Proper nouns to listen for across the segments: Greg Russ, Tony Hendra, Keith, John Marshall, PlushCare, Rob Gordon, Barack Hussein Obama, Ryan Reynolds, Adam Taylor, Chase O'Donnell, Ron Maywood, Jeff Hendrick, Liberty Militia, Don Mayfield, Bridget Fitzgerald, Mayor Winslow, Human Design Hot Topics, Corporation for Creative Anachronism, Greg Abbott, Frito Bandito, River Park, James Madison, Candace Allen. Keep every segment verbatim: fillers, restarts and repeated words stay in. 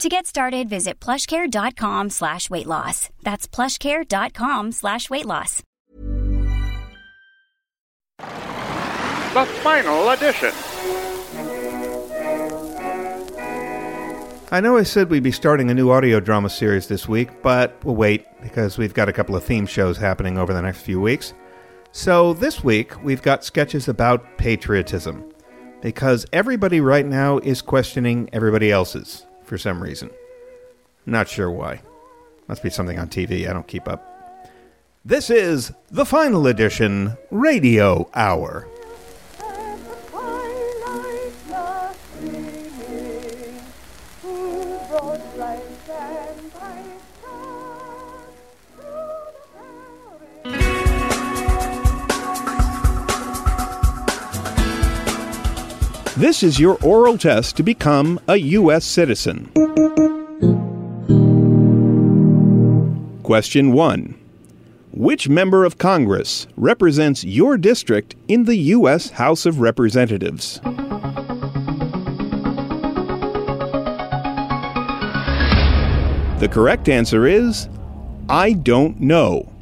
To get started, visit plushcare.com slash weight loss. That's plushcare.com slash weight loss. The Final Edition. I know I said we'd be starting a new audio drama series this week, but we'll wait because we've got a couple of theme shows happening over the next few weeks. So this week, we've got sketches about patriotism because everybody right now is questioning everybody else's. For some reason. Not sure why. Must be something on T V. I don't keep up. This is the Final Edition Radio Hour. This is your oral test to become a U S citizen. Question one. Which member of Congress represents your district in the U S House of Representatives? The correct answer is, I don't know.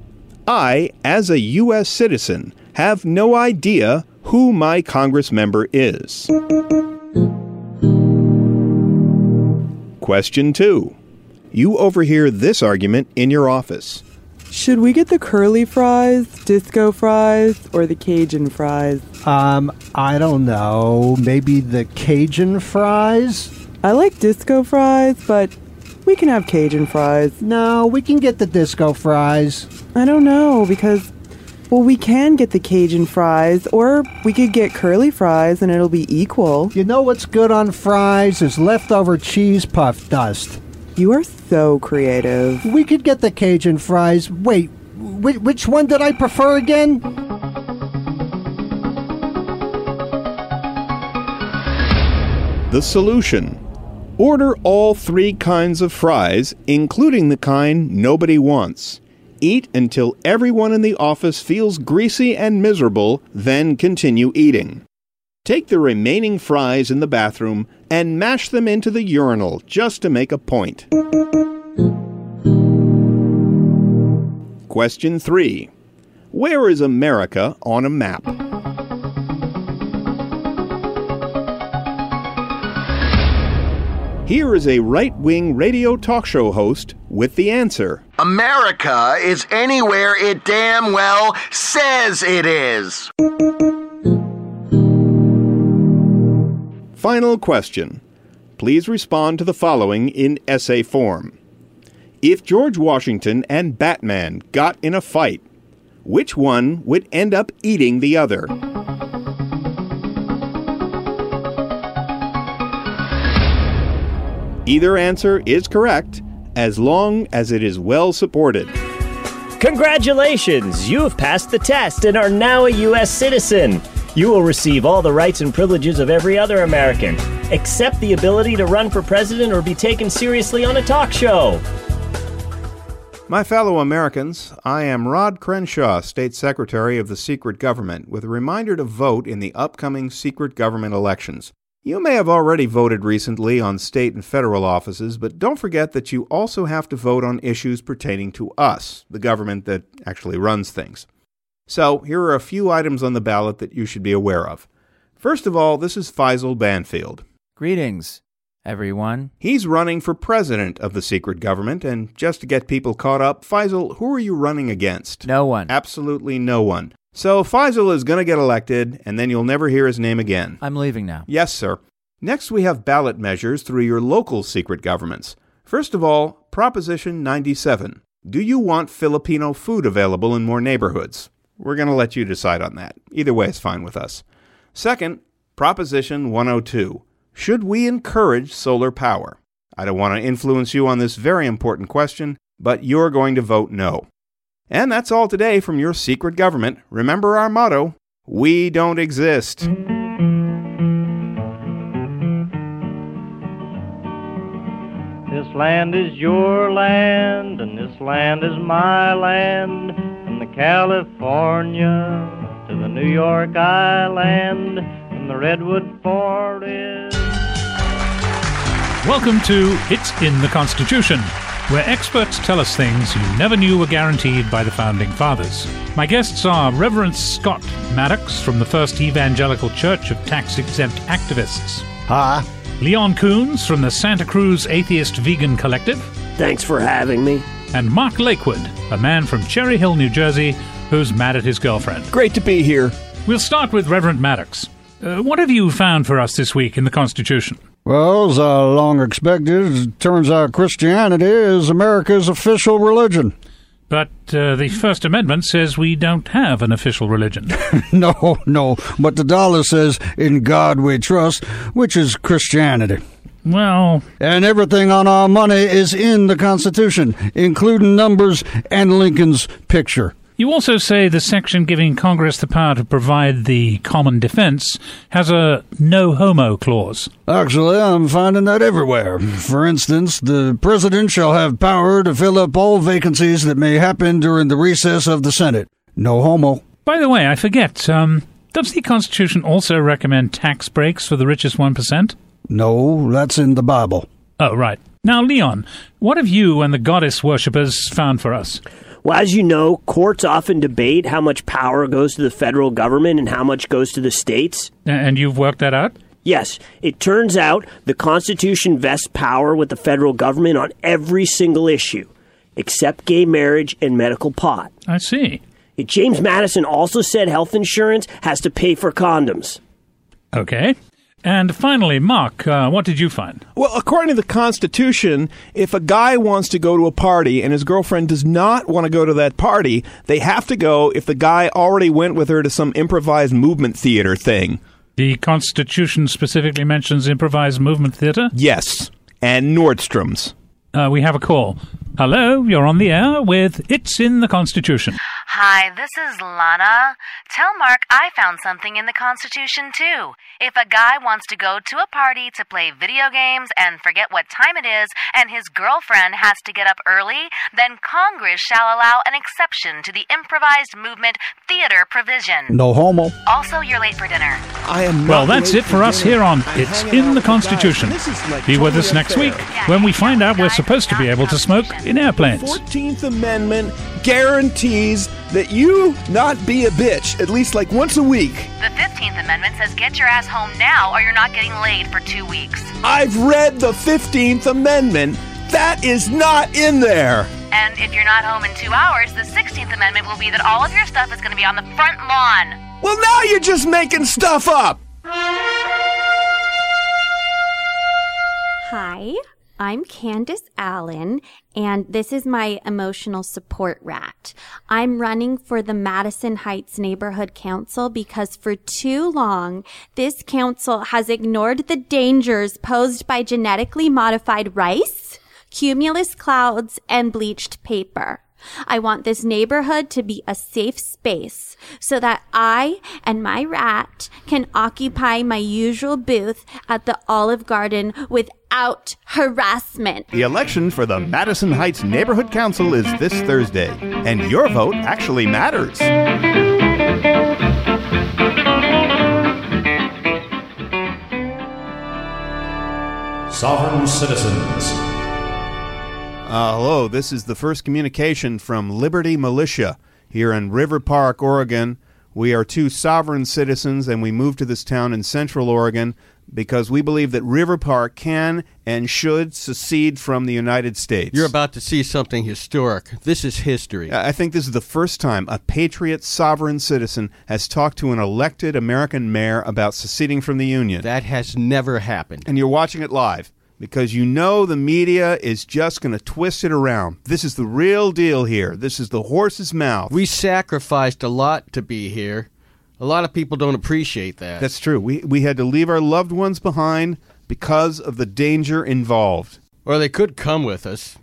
I, as a U S citizen, have no idea who my Congress member is. Question two. You overhear this argument in your office. Should we get the curly fries, disco fries, or the Cajun fries? Um, I don't know. Maybe the Cajun fries? I like disco fries, but we can have Cajun fries. No, we can get the disco fries. I don't know, because... Well, we can get the Cajun fries, or we could get curly fries, and it'll be equal. You know what's good on fries is leftover cheese puff dust. You are so creative. We could get the Cajun fries. Wait, wh- which one did I prefer again? The solution. Order all three kinds of fries, including the kind nobody wants. Eat until everyone in the office feels greasy and miserable, then continue eating. Take the remaining fries in the bathroom and mash them into the urinal just to make a point. Question three. Where is America on a map? Here is a right-wing radio talk show host with the answer. America is anywhere it damn well says it is. Final question. Please respond to the following in essay form. If George Washington and Batman got in a fight, which one would end up eating the other? Either answer is correct, as long as it is well supported. Congratulations! You have passed the test and are now a U S citizen. You will receive all the rights and privileges of every other American, except the ability to run for president or be taken seriously on a talk show. My fellow Americans, I am Rod Crenshaw, State Secretary of the Secret Government, with a reminder to vote in the upcoming secret government elections. You may have already voted recently on state and federal offices, but don't forget that you also have to vote on issues pertaining to us, the government that actually runs things. So, here are a few items on the ballot that you should be aware of. First of all, this is Faisal Banfield. Greetings. everyone. He's running for president of the secret government, and just to get people caught up, Faisal, who are you running against? No one. Absolutely no one. So Faisal is going to get elected, and then you'll never hear his name again. I'm leaving now. Yes, sir. Next, we have ballot measures through your local secret governments. First of all, Proposition ninety-seven. Do you want Filipino food available in more neighborhoods? We're going to let you decide on that. Either way is fine with us. Second, Proposition one oh two. Should we encourage solar power? I don't want to influence you on this very important question, but you're going to vote no. And that's all today from your secret government. Remember our motto, we don't exist. This land is your land, and this land is my land, from the California to the New York Island, and the Redwood Forest. Welcome to It's in the Constitution, where experts tell us things you never knew were guaranteed by the Founding Fathers. My guests are Reverend Scott Maddox from the First Evangelical Church of Tax-Exempt Activists. Ah. Leon Coons from the Santa Cruz Atheist Vegan Collective. Thanks for having me. And Mark Lakewood, a man from Cherry Hill, New Jersey, who's mad at his girlfriend. Great to be here. We'll start with Reverend Maddox. Uh, what have you found for us this week in the Constitution? Well, as I long expected, it turns out Christianity is America's official religion. But uh, the First Amendment says we don't have an official religion. no, no, but the dollar says, in God we trust, which is Christianity. Well... And everything on our money is in the Constitution, including numbers and Lincoln's picture. You also say the section giving Congress the power to provide the common defense has a no-homo clause. Actually, I'm finding that everywhere. For instance, the president shall have power to fill up all vacancies that may happen during the recess of the Senate. No homo. By the way, I forget, um, does the Constitution also recommend tax breaks for the richest one percent? No, that's in the Bible. Oh, right. Now, Leon, what have you and the goddess worshippers found for us? Well, as you know, courts often debate how much power goes to the federal government and how much goes to the states. And you've worked that out? Yes. It turns out the Constitution vests power with the federal government on every single issue, except gay marriage and medical pot. I see. James Madison also said health insurance has to pay for condoms. Okay. And finally, Mark, uh, what did you find? Well, according to the Constitution, if a guy wants to go to a party and his girlfriend does not want to go to that party, they have to go if the guy already went with her to some improvised movement theater thing. The Constitution specifically mentions improvised movement theater? Yes, and Nordstrom's. Uh, we have a call. Hello, you're on the air with It's in the Constitution. Hi, this is Lana. Tell Mark I found something in the Constitution, too. If a guy wants to go to a party to play video games and forget what time it is, and his girlfriend has to get up early, then Congress shall allow an exception to the improvised movement theater provision. No homo. Also, you're late for dinner. I am. Well, that's it for us here on It's in the Constitution. Be with us next week when we find out we're supposed to be able to smoke in airplanes. The fourteenth Amendment guarantees that you not be a bitch at least like once a week. The fifteenth Amendment says get your ass home now or you're not getting laid for two weeks. I've read the fifteenth Amendment. That is not in there. And if you're not home in two hours, the sixteenth Amendment will be that all of your stuff is going to be on the front lawn. Well, now you're just making stuff up. Hi. I'm Candace Allen, and this is my emotional support rat. I'm running for the Madison Heights Neighborhood Council because for too long, this council has ignored the dangers posed by genetically modified rice, cumulus clouds, and bleached paper. I want this neighborhood to be a safe space so that I and my rat can occupy my usual booth at the Olive Garden without harassment. The election for the Madison Heights Neighborhood Council is this Thursday, and your vote actually matters. Sovereign citizens. Uh, hello, this is the first communication from Liberty Militia here in River Park, Oregon. We are two sovereign citizens, and we moved to this town in Central Oregon because we believe that River Park can and should secede from the United States. You're about to see something historic. This is history. I think this is the first time a patriot, sovereign citizen has talked to an elected American mayor about seceding from the Union. That has never happened. And you're watching it live, because you know the media is just going to twist it around. This is the real deal here. This is the horse's mouth. We sacrificed a lot to be here. A lot of people don't appreciate that. That's true. We we had to leave our loved ones behind because of the danger involved. Or they could come with us.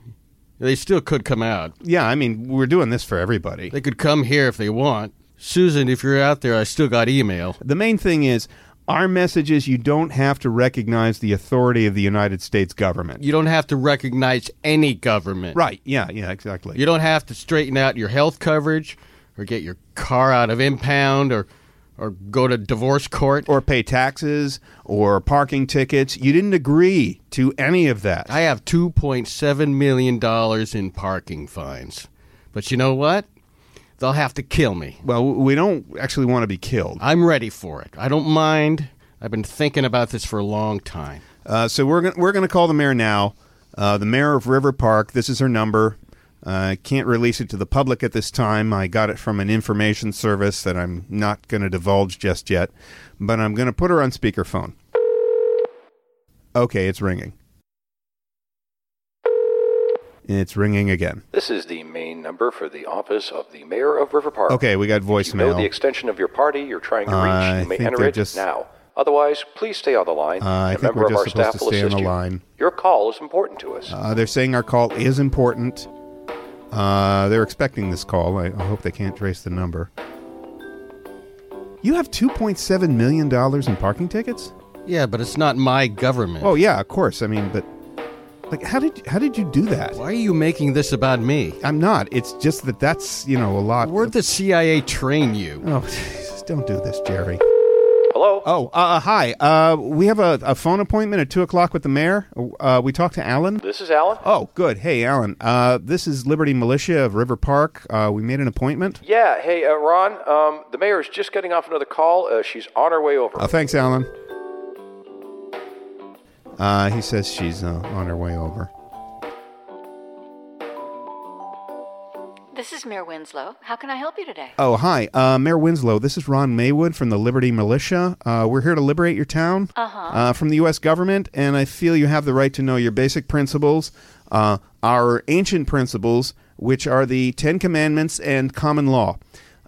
They still could come out. Yeah, I mean, we're doing this for everybody. They could come here if they want. Susan, if you're out there, I still got email. The main thing is, our message is you don't have to recognize the authority of the United States government. You don't have to recognize any government. Right, yeah, yeah, exactly. You don't have to straighten out your health coverage or get your car out of impound or... or go to divorce court. Or pay taxes or parking tickets. You didn't agree to any of that. I have two point seven million dollars in parking fines. But you know what? They'll have to kill me. Well, we don't actually want to be killed. I'm ready for it. I don't mind. I've been thinking about this for a long time. Uh, so we're gonna, we're going to call the mayor now. Uh, the mayor of River Park. This is her number. I uh, can't release it to the public at this time. I got it from an information service that I'm not going to divulge just yet, but I'm going to put her on speakerphone. Okay, it's ringing. It's ringing again. This is the main number for the office of the mayor of River Park. Okay, we got voicemail. You know the extension of your party you're trying to reach. Uh, you may enter it just... now. Otherwise, please stay on the line. Uh, I think we're just supposed to stay on the line. Your call is important to us. Uh, they're saying our call is important. Uh, they're expecting this call. I, I hope they can't trace the number. You have two point seven million dollars in parking tickets? Yeah, but it's not my government. Oh, yeah, of course. I mean, but... Like, how did how did you do that? Why are you making this about me? I'm not. It's just that that's, you know, a lot... Where'd of... the C I A train you? Oh, Jesus, don't do this, Jerry. Hello? Oh, uh, hi. Uh, we have a, a phone appointment at two o'clock with the mayor. Uh, we talked to Alan. This is Alan. Oh, good. Hey, Alan. Uh, this is Liberty Militia of River Park. Uh, we made an appointment. Yeah. Hey, uh, Ron, um, the mayor is just getting off another call. Uh, she's on her way over. Uh, thanks, Alan. Uh, he says she's uh, on her way over. This is Mayor Winslow. How can I help you today? Oh, hi. Uh, Mayor Winslow, this is Ron Maywood from the Liberty Militia. Uh, we're here to liberate your town uh-huh. uh, from the U S government, and I feel you have the right to know your basic principles, uh, our ancient principles, which are the Ten Commandments and common law.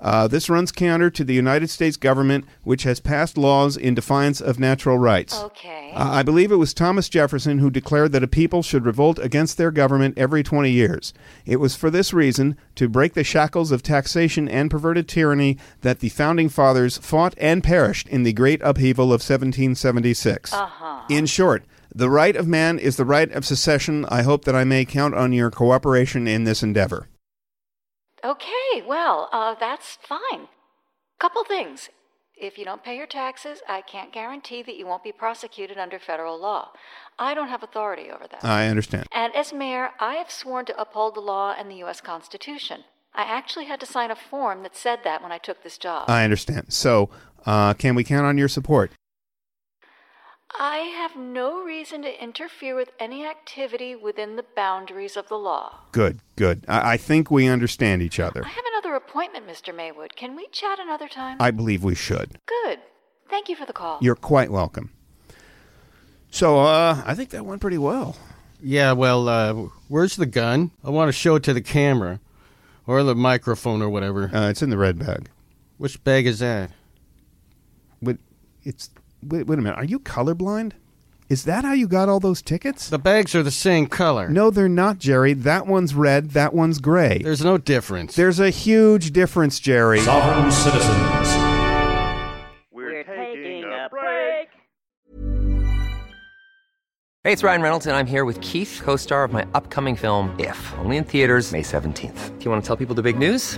Uh, this runs counter to the United States government, which has passed laws in defiance of natural rights. Okay. Uh, I believe it was Thomas Jefferson who declared that a people should revolt against their government every twenty years. It was for this reason, to break the shackles of taxation and perverted tyranny, that the Founding Fathers fought and perished in the Great Upheaval of seventeen seventy-six. Uh-huh. In short, the right of man is the right of secession. I hope that I may count on your cooperation in this endeavor. Okay, well, uh, that's fine. Couple things. If you don't pay your taxes, I can't guarantee that you won't be prosecuted under federal law. I don't have authority over that. I understand. And as mayor, I have sworn to uphold the law and the U S Constitution. I actually had to sign a form that said that when I took this job. I understand. So, uh, can we count on your support? I have no reason to interfere with any activity within the boundaries of the law. Good, good. I, I think we understand each other. I have another appointment, Mister Maywood. Can we chat another time? I believe we should. Good. Thank you for the call. You're quite welcome. So, uh, I think that went pretty well. Yeah, well, uh, where's the gun? I want to show it to the camera or the microphone or whatever. Uh, it's in the red bag. Which bag is that? But it's... Wait, wait a minute. Are you colorblind? Is that how you got all those tickets? The bags are the same color. No, they're not, Jerry. That one's red. That one's gray. There's no difference. There's a huge difference, Jerry. Sovereign citizens. We're, We're taking, taking a break. Hey, it's Ryan Reynolds, and I'm here with Keith, co-star of my upcoming film, If, only in theaters May seventeenth. Do you want to tell people the big news?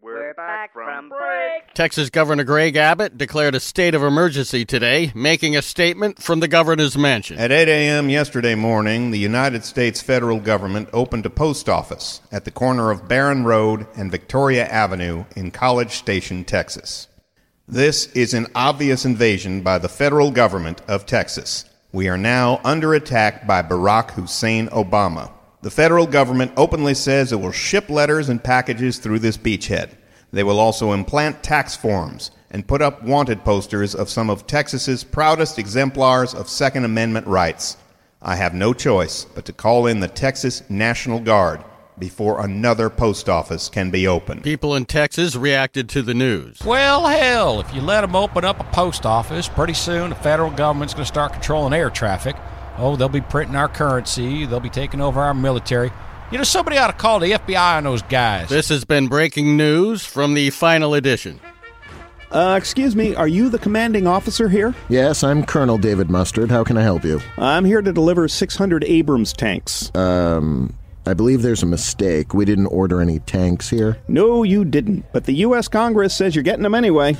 We're back from break. Texas Governor Greg Abbott declared a state of emergency today, making a statement from the governor's mansion. At eight a.m. yesterday morning, the United States federal government opened a post office at the corner of Barron Road and Victoria Avenue in College Station, Texas. This is an obvious invasion by the federal government of Texas. We are now under attack by Barack Hussein Obama. The federal government openly says it will ship letters and packages through this beachhead. They will also implant tax forms and put up wanted posters of some of Texas's proudest exemplars of Second Amendment rights. I have no choice but to call in the Texas National Guard before another post office can be opened. People in Texas reacted to the news. Well, hell, if you let them open up a post office, pretty soon the federal government's going to start controlling air traffic. Oh, they'll be printing our currency. They'll be taking over our military. You know, somebody ought to call the F B I on those guys. This has been breaking news from the final edition. Uh, excuse me, are you the commanding officer here? Yes, I'm Colonel David Mustard. How can I help you? I'm here to deliver six hundred Abrams tanks. Um... I believe there's a mistake. We didn't order any tanks here. No, you didn't. But the U S Congress says you're getting them anyway.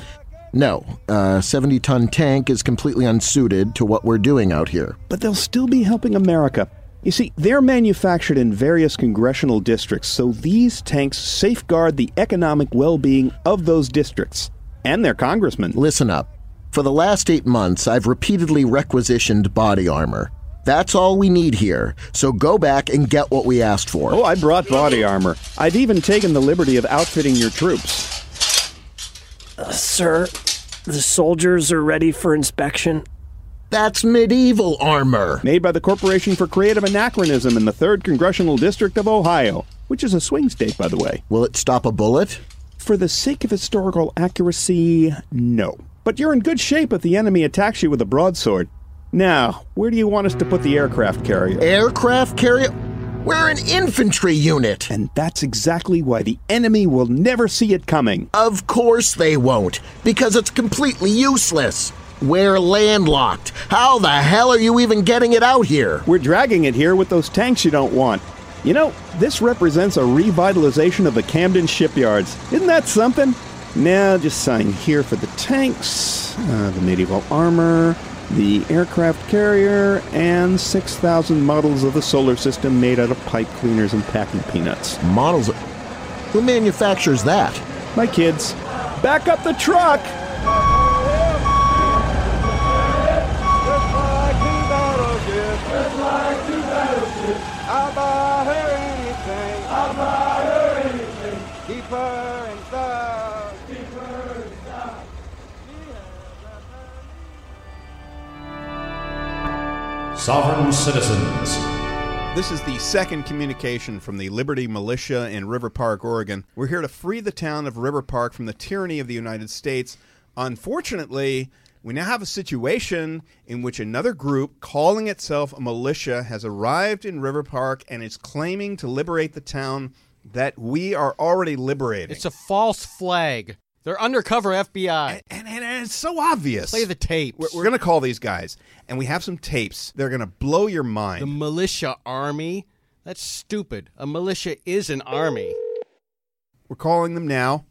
No, a seventy-ton tank is completely unsuited to what we're doing out here. But they'll still be helping America. You see, they're manufactured in various congressional districts, so these tanks safeguard the economic well-being of those districts and their congressmen. Listen up. For the last eight months, I've repeatedly requisitioned body armor. That's all we need here, so go back and get what we asked for. Oh, I brought body armor. I've even taken the liberty of outfitting your troops. Uh, sir, the soldiers are ready for inspection. That's medieval armor. Made by the Corporation for Creative Anachronism in the third Congressional District of Ohio, which is a swing state, by the way. Will it stop a bullet? For the sake of historical accuracy, no. But you're in good shape if the enemy attacks you with a broadsword. Now, where do you want us to put the aircraft carrier? Aircraft carrier? We're an infantry unit. And that's exactly why the enemy will never see it coming. Of course they won't, because it's completely useless. We're landlocked. How the hell are you even getting it out here? We're dragging it here with those tanks you don't want. You know, this represents a revitalization of the Camden shipyards. Isn't that something? Now, just sign here for the tanks, uh, the medieval armor, the aircraft carrier, and six thousand models of the solar system made out of pipe cleaners and packing peanuts. Models? Of... Who manufactures that? My kids. Back up the truck! Sovereign citizens. This is the second communication from the Liberty Militia in River Park, Oregon. We're here to free the town of River Park from the tyranny of the United States. Unfortunately, we now have a situation in which another group calling itself a militia has arrived in River Park and is claiming to liberate the town that we are already liberating. It's a false flag. They're undercover F B I. And, and, and it's so obvious. Play the tapes. We're, we're going to call these guys, and we have some tapes. They're going to blow your mind. The militia army? That's stupid. A militia is an army. We're calling them now.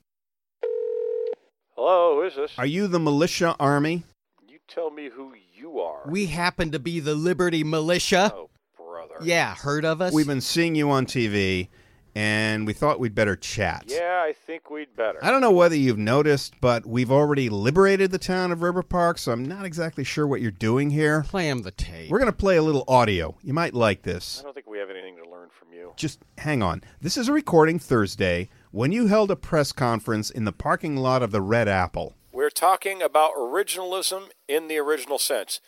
Hello, who is this? Are you the militia army? You tell me who you are. We happen to be the Liberty Militia. Oh, brother. Yeah, heard of us? We've been seeing you on T V. and we thought we'd better chat. Yeah, I think we'd better. I don't know whether you've noticed, but we've already liberated the town of River Park, so I'm not exactly sure what you're doing here. Play 'em the tape. We're going to play a little audio. You might like this. I don't think we have anything to learn from you. Just hang on. This is a recording Thursday when you held a press conference in the parking lot of the Red Apple. We're talking about originalism in the original sense.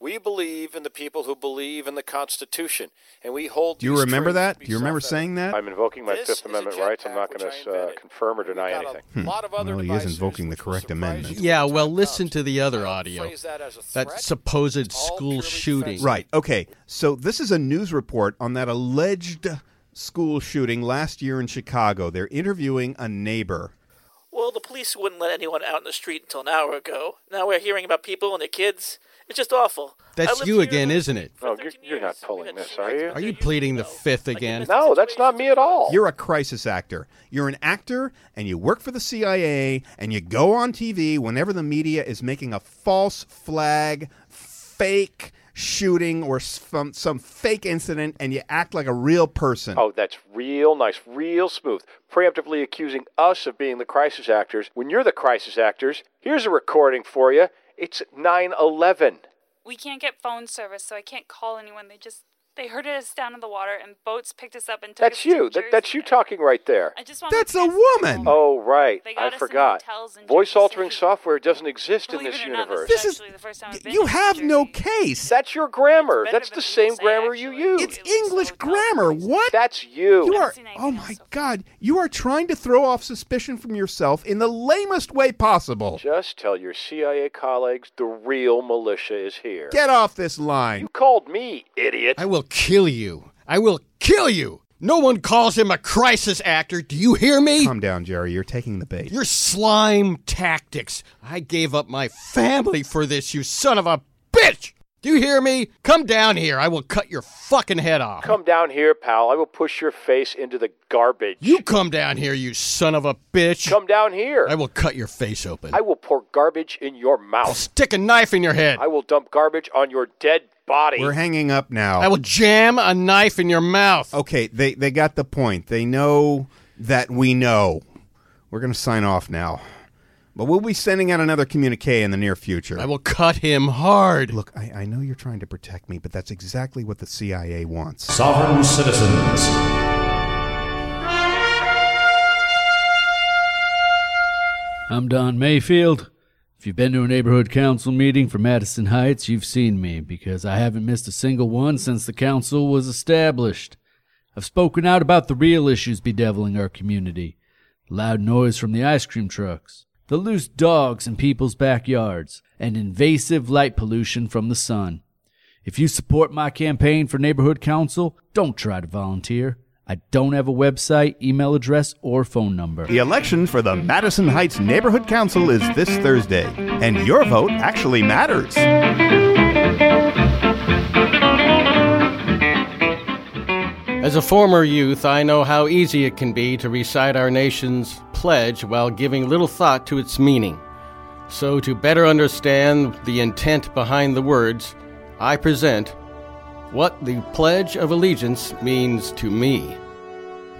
We believe in the people who believe in the Constitution, and we hold... Do you remember that? Do you remember saying that? I'm invoking my Fifth Amendment rights. I'm not going to uh, confirm or deny anything. Hmm. Well, he is invoking the correct amendment. Yeah, well, listen to the other audio. That supposed school shooting. Right, okay. So this is a news report on that alleged school shooting last year in Chicago. They're interviewing a neighbor. Well, the police wouldn't let anyone out in the street until an hour ago. Now we're hearing about people and their kids... It's just awful. That's you again, isn't it? No, you're, you're not pulling this, are you? Are you pleading the fifth again? No, that's not me at all. You're a crisis actor. You're an actor, and you work for the C I A, and you go on T V whenever the media is making a false flag, fake shooting, or some, some fake incident, and you act like a real person. Oh, that's real nice, real smooth. Preemptively accusing us of being the crisis actors when you're the crisis actors. Here's a recording for you. It's nine eleven. We can't get phone service, so I can't call anyone. They just, they herded us down in the water, and boats picked us up and took that's us to you. That, that's you talking right there. I just want that's a woman. Oh, right. I forgot. Voice-altering software doesn't exist in this universe. This is, you have no case. That's your grammar. That's the same grammar you use. It's English grammar. What? That's you. You are, oh, my God. You are trying to throw off suspicion from yourself in the lamest way possible. Just tell your C I A colleagues the real militia is here. Get off this line. You called me, idiot. I will kill you. I will kill you. No one calls him a crisis actor. Do you hear me? Calm down, Jerry. You're taking the bait. Your slime tactics. I gave up my family for this, you son of a bitch. Do you hear me? Come down here. I will cut your fucking head off. Come down here, pal. I will push your face into the garbage. You come down here, you son of a bitch. Come down here. I will cut your face open. I will pour garbage in your mouth. I'll stick a knife in your head. I will dump garbage on your dead body. We're hanging up now. I will jam a knife in your mouth. Okay, they, they got the point. They know that we know. We're going to sign off now. But we'll be sending out another communique in the near future. I will cut him hard. Look, I, I know you're trying to protect me, but that's exactly what the C I A wants. Sovereign citizens. I'm Don Mayfield. If you've been to a neighborhood council meeting for Madison Heights, you've seen me, because I haven't missed a single one since the council was established. I've spoken out about the real issues bedeviling our community. The loud noise from the ice cream trucks, the loose dogs in people's backyards, and invasive light pollution from the sun. If you support my campaign for neighborhood council, don't try to volunteer. I don't have a website, email address, or phone number. The election for the Madison Heights Neighborhood Council is this Thursday, and your vote actually matters. As a former youth, I know how easy it can be to recite our nation's pledge while giving little thought to its meaning. So to better understand the intent behind the words, I present... what the Pledge of Allegiance means to me.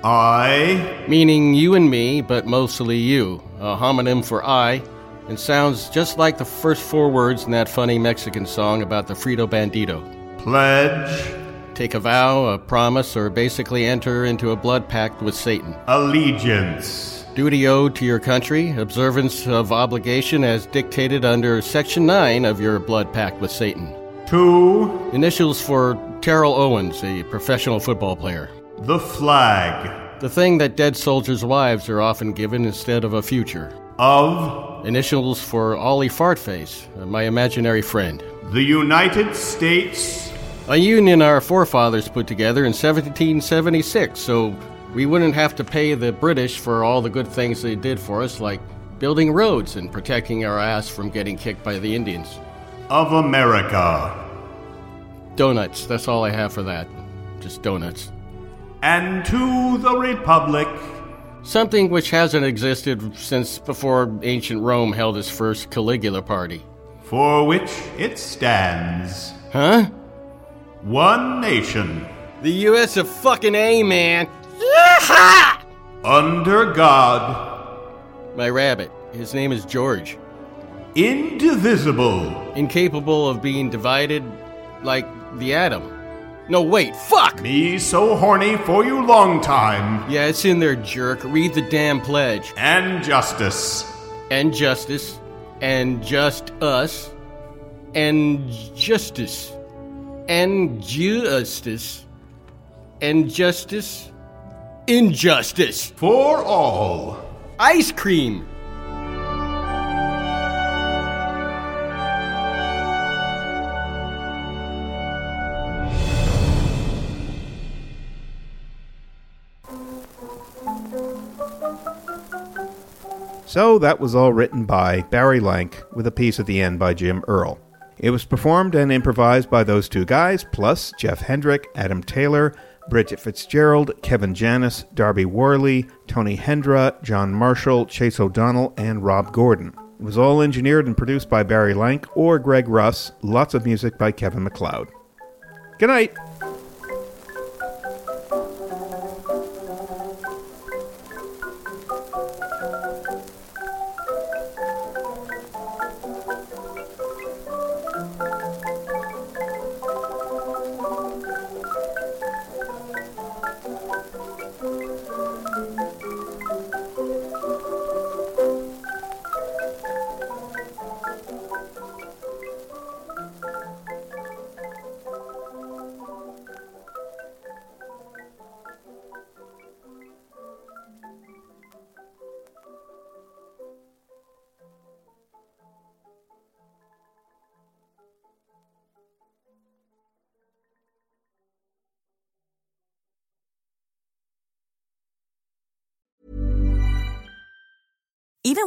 I? Meaning you and me, but mostly you, a homonym for I, and sounds just like the first four words in that funny Mexican song about the Frito Bandito. Pledge. Take a vow, a promise, or basically enter into a blood pact with Satan. Allegiance. Duty owed to your country, observance of obligation as dictated under Section nine of your blood pact with Satan. Two. Initials for Terrell Owens, a professional football player. The flag. The thing that dead soldiers' wives are often given instead of a future. Of. Initials for Ollie Fartface, my imaginary friend. The United States. A union our forefathers put together in seventeen seventy-six, so we wouldn't have to pay the British for all the good things they did for us, like building roads and protecting our ass from getting kicked by the Indians. Of America. Donuts, that's all I have for that. Just donuts. And to the Republic. Something which hasn't existed since before ancient Rome held its first Caligula party. For which it stands. Huh? One nation. The U S of fucking A, man. Yeah! Ha! Under God. My rabbit. His name is George. Indivisible. Incapable of being divided like the atom. No, wait, fuck! Me so horny for you long time. Yeah, it's in there, jerk. Read the damn pledge. And justice. And justice. And just us. And justice. And justice. And justice. Injustice. For all. Ice cream! So that was all written by Barry Lank, with a piece at the end by Jim Earl. It was performed and improvised by those two guys, plus Jeff Hendrick, Adam Taylor, Bridget Fitzgerald, Kevin Janice, Darby Worley, Tony Hendra, John Marshall, Chase O'Donnell, and Rob Gordon. It was all engineered and produced by Barry Lank or Greg Russ, lots of music by Kevin MacLeod. Good night! Even